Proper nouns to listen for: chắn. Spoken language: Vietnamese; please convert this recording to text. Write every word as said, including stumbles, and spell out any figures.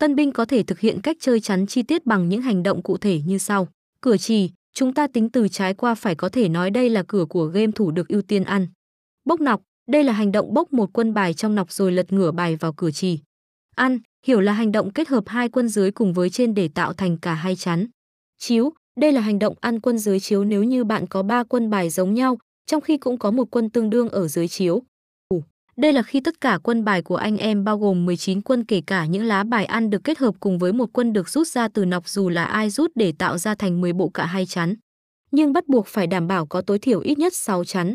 Tân binh có thể thực hiện cách chơi chắn chi tiết bằng những hành động cụ thể như sau. Cửa chì, chúng ta tính từ trái qua phải, có thể nói đây là cửa của game thủ được ưu tiên ăn. Bốc nọc, đây là hành động bốc một quân bài trong nọc rồi lật ngửa bài vào cửa chì. Ăn, hiểu là hành động kết hợp hai quân dưới cùng với trên để tạo thành cả hai chắn. Chiếu, đây là hành động ăn quân dưới chiếu nếu như bạn có ba quân bài giống nhau, trong khi cũng có một quân tương đương ở dưới chiếu. Đây là khi tất cả quân bài của anh em bao gồm mười chín quân kể cả những lá bài ăn được kết hợp cùng với một quân được rút ra từ nọc dù là ai rút để tạo ra thành mười bộ cả hai chắn. Nhưng bắt buộc phải đảm bảo có tối thiểu ít nhất sáu chắn.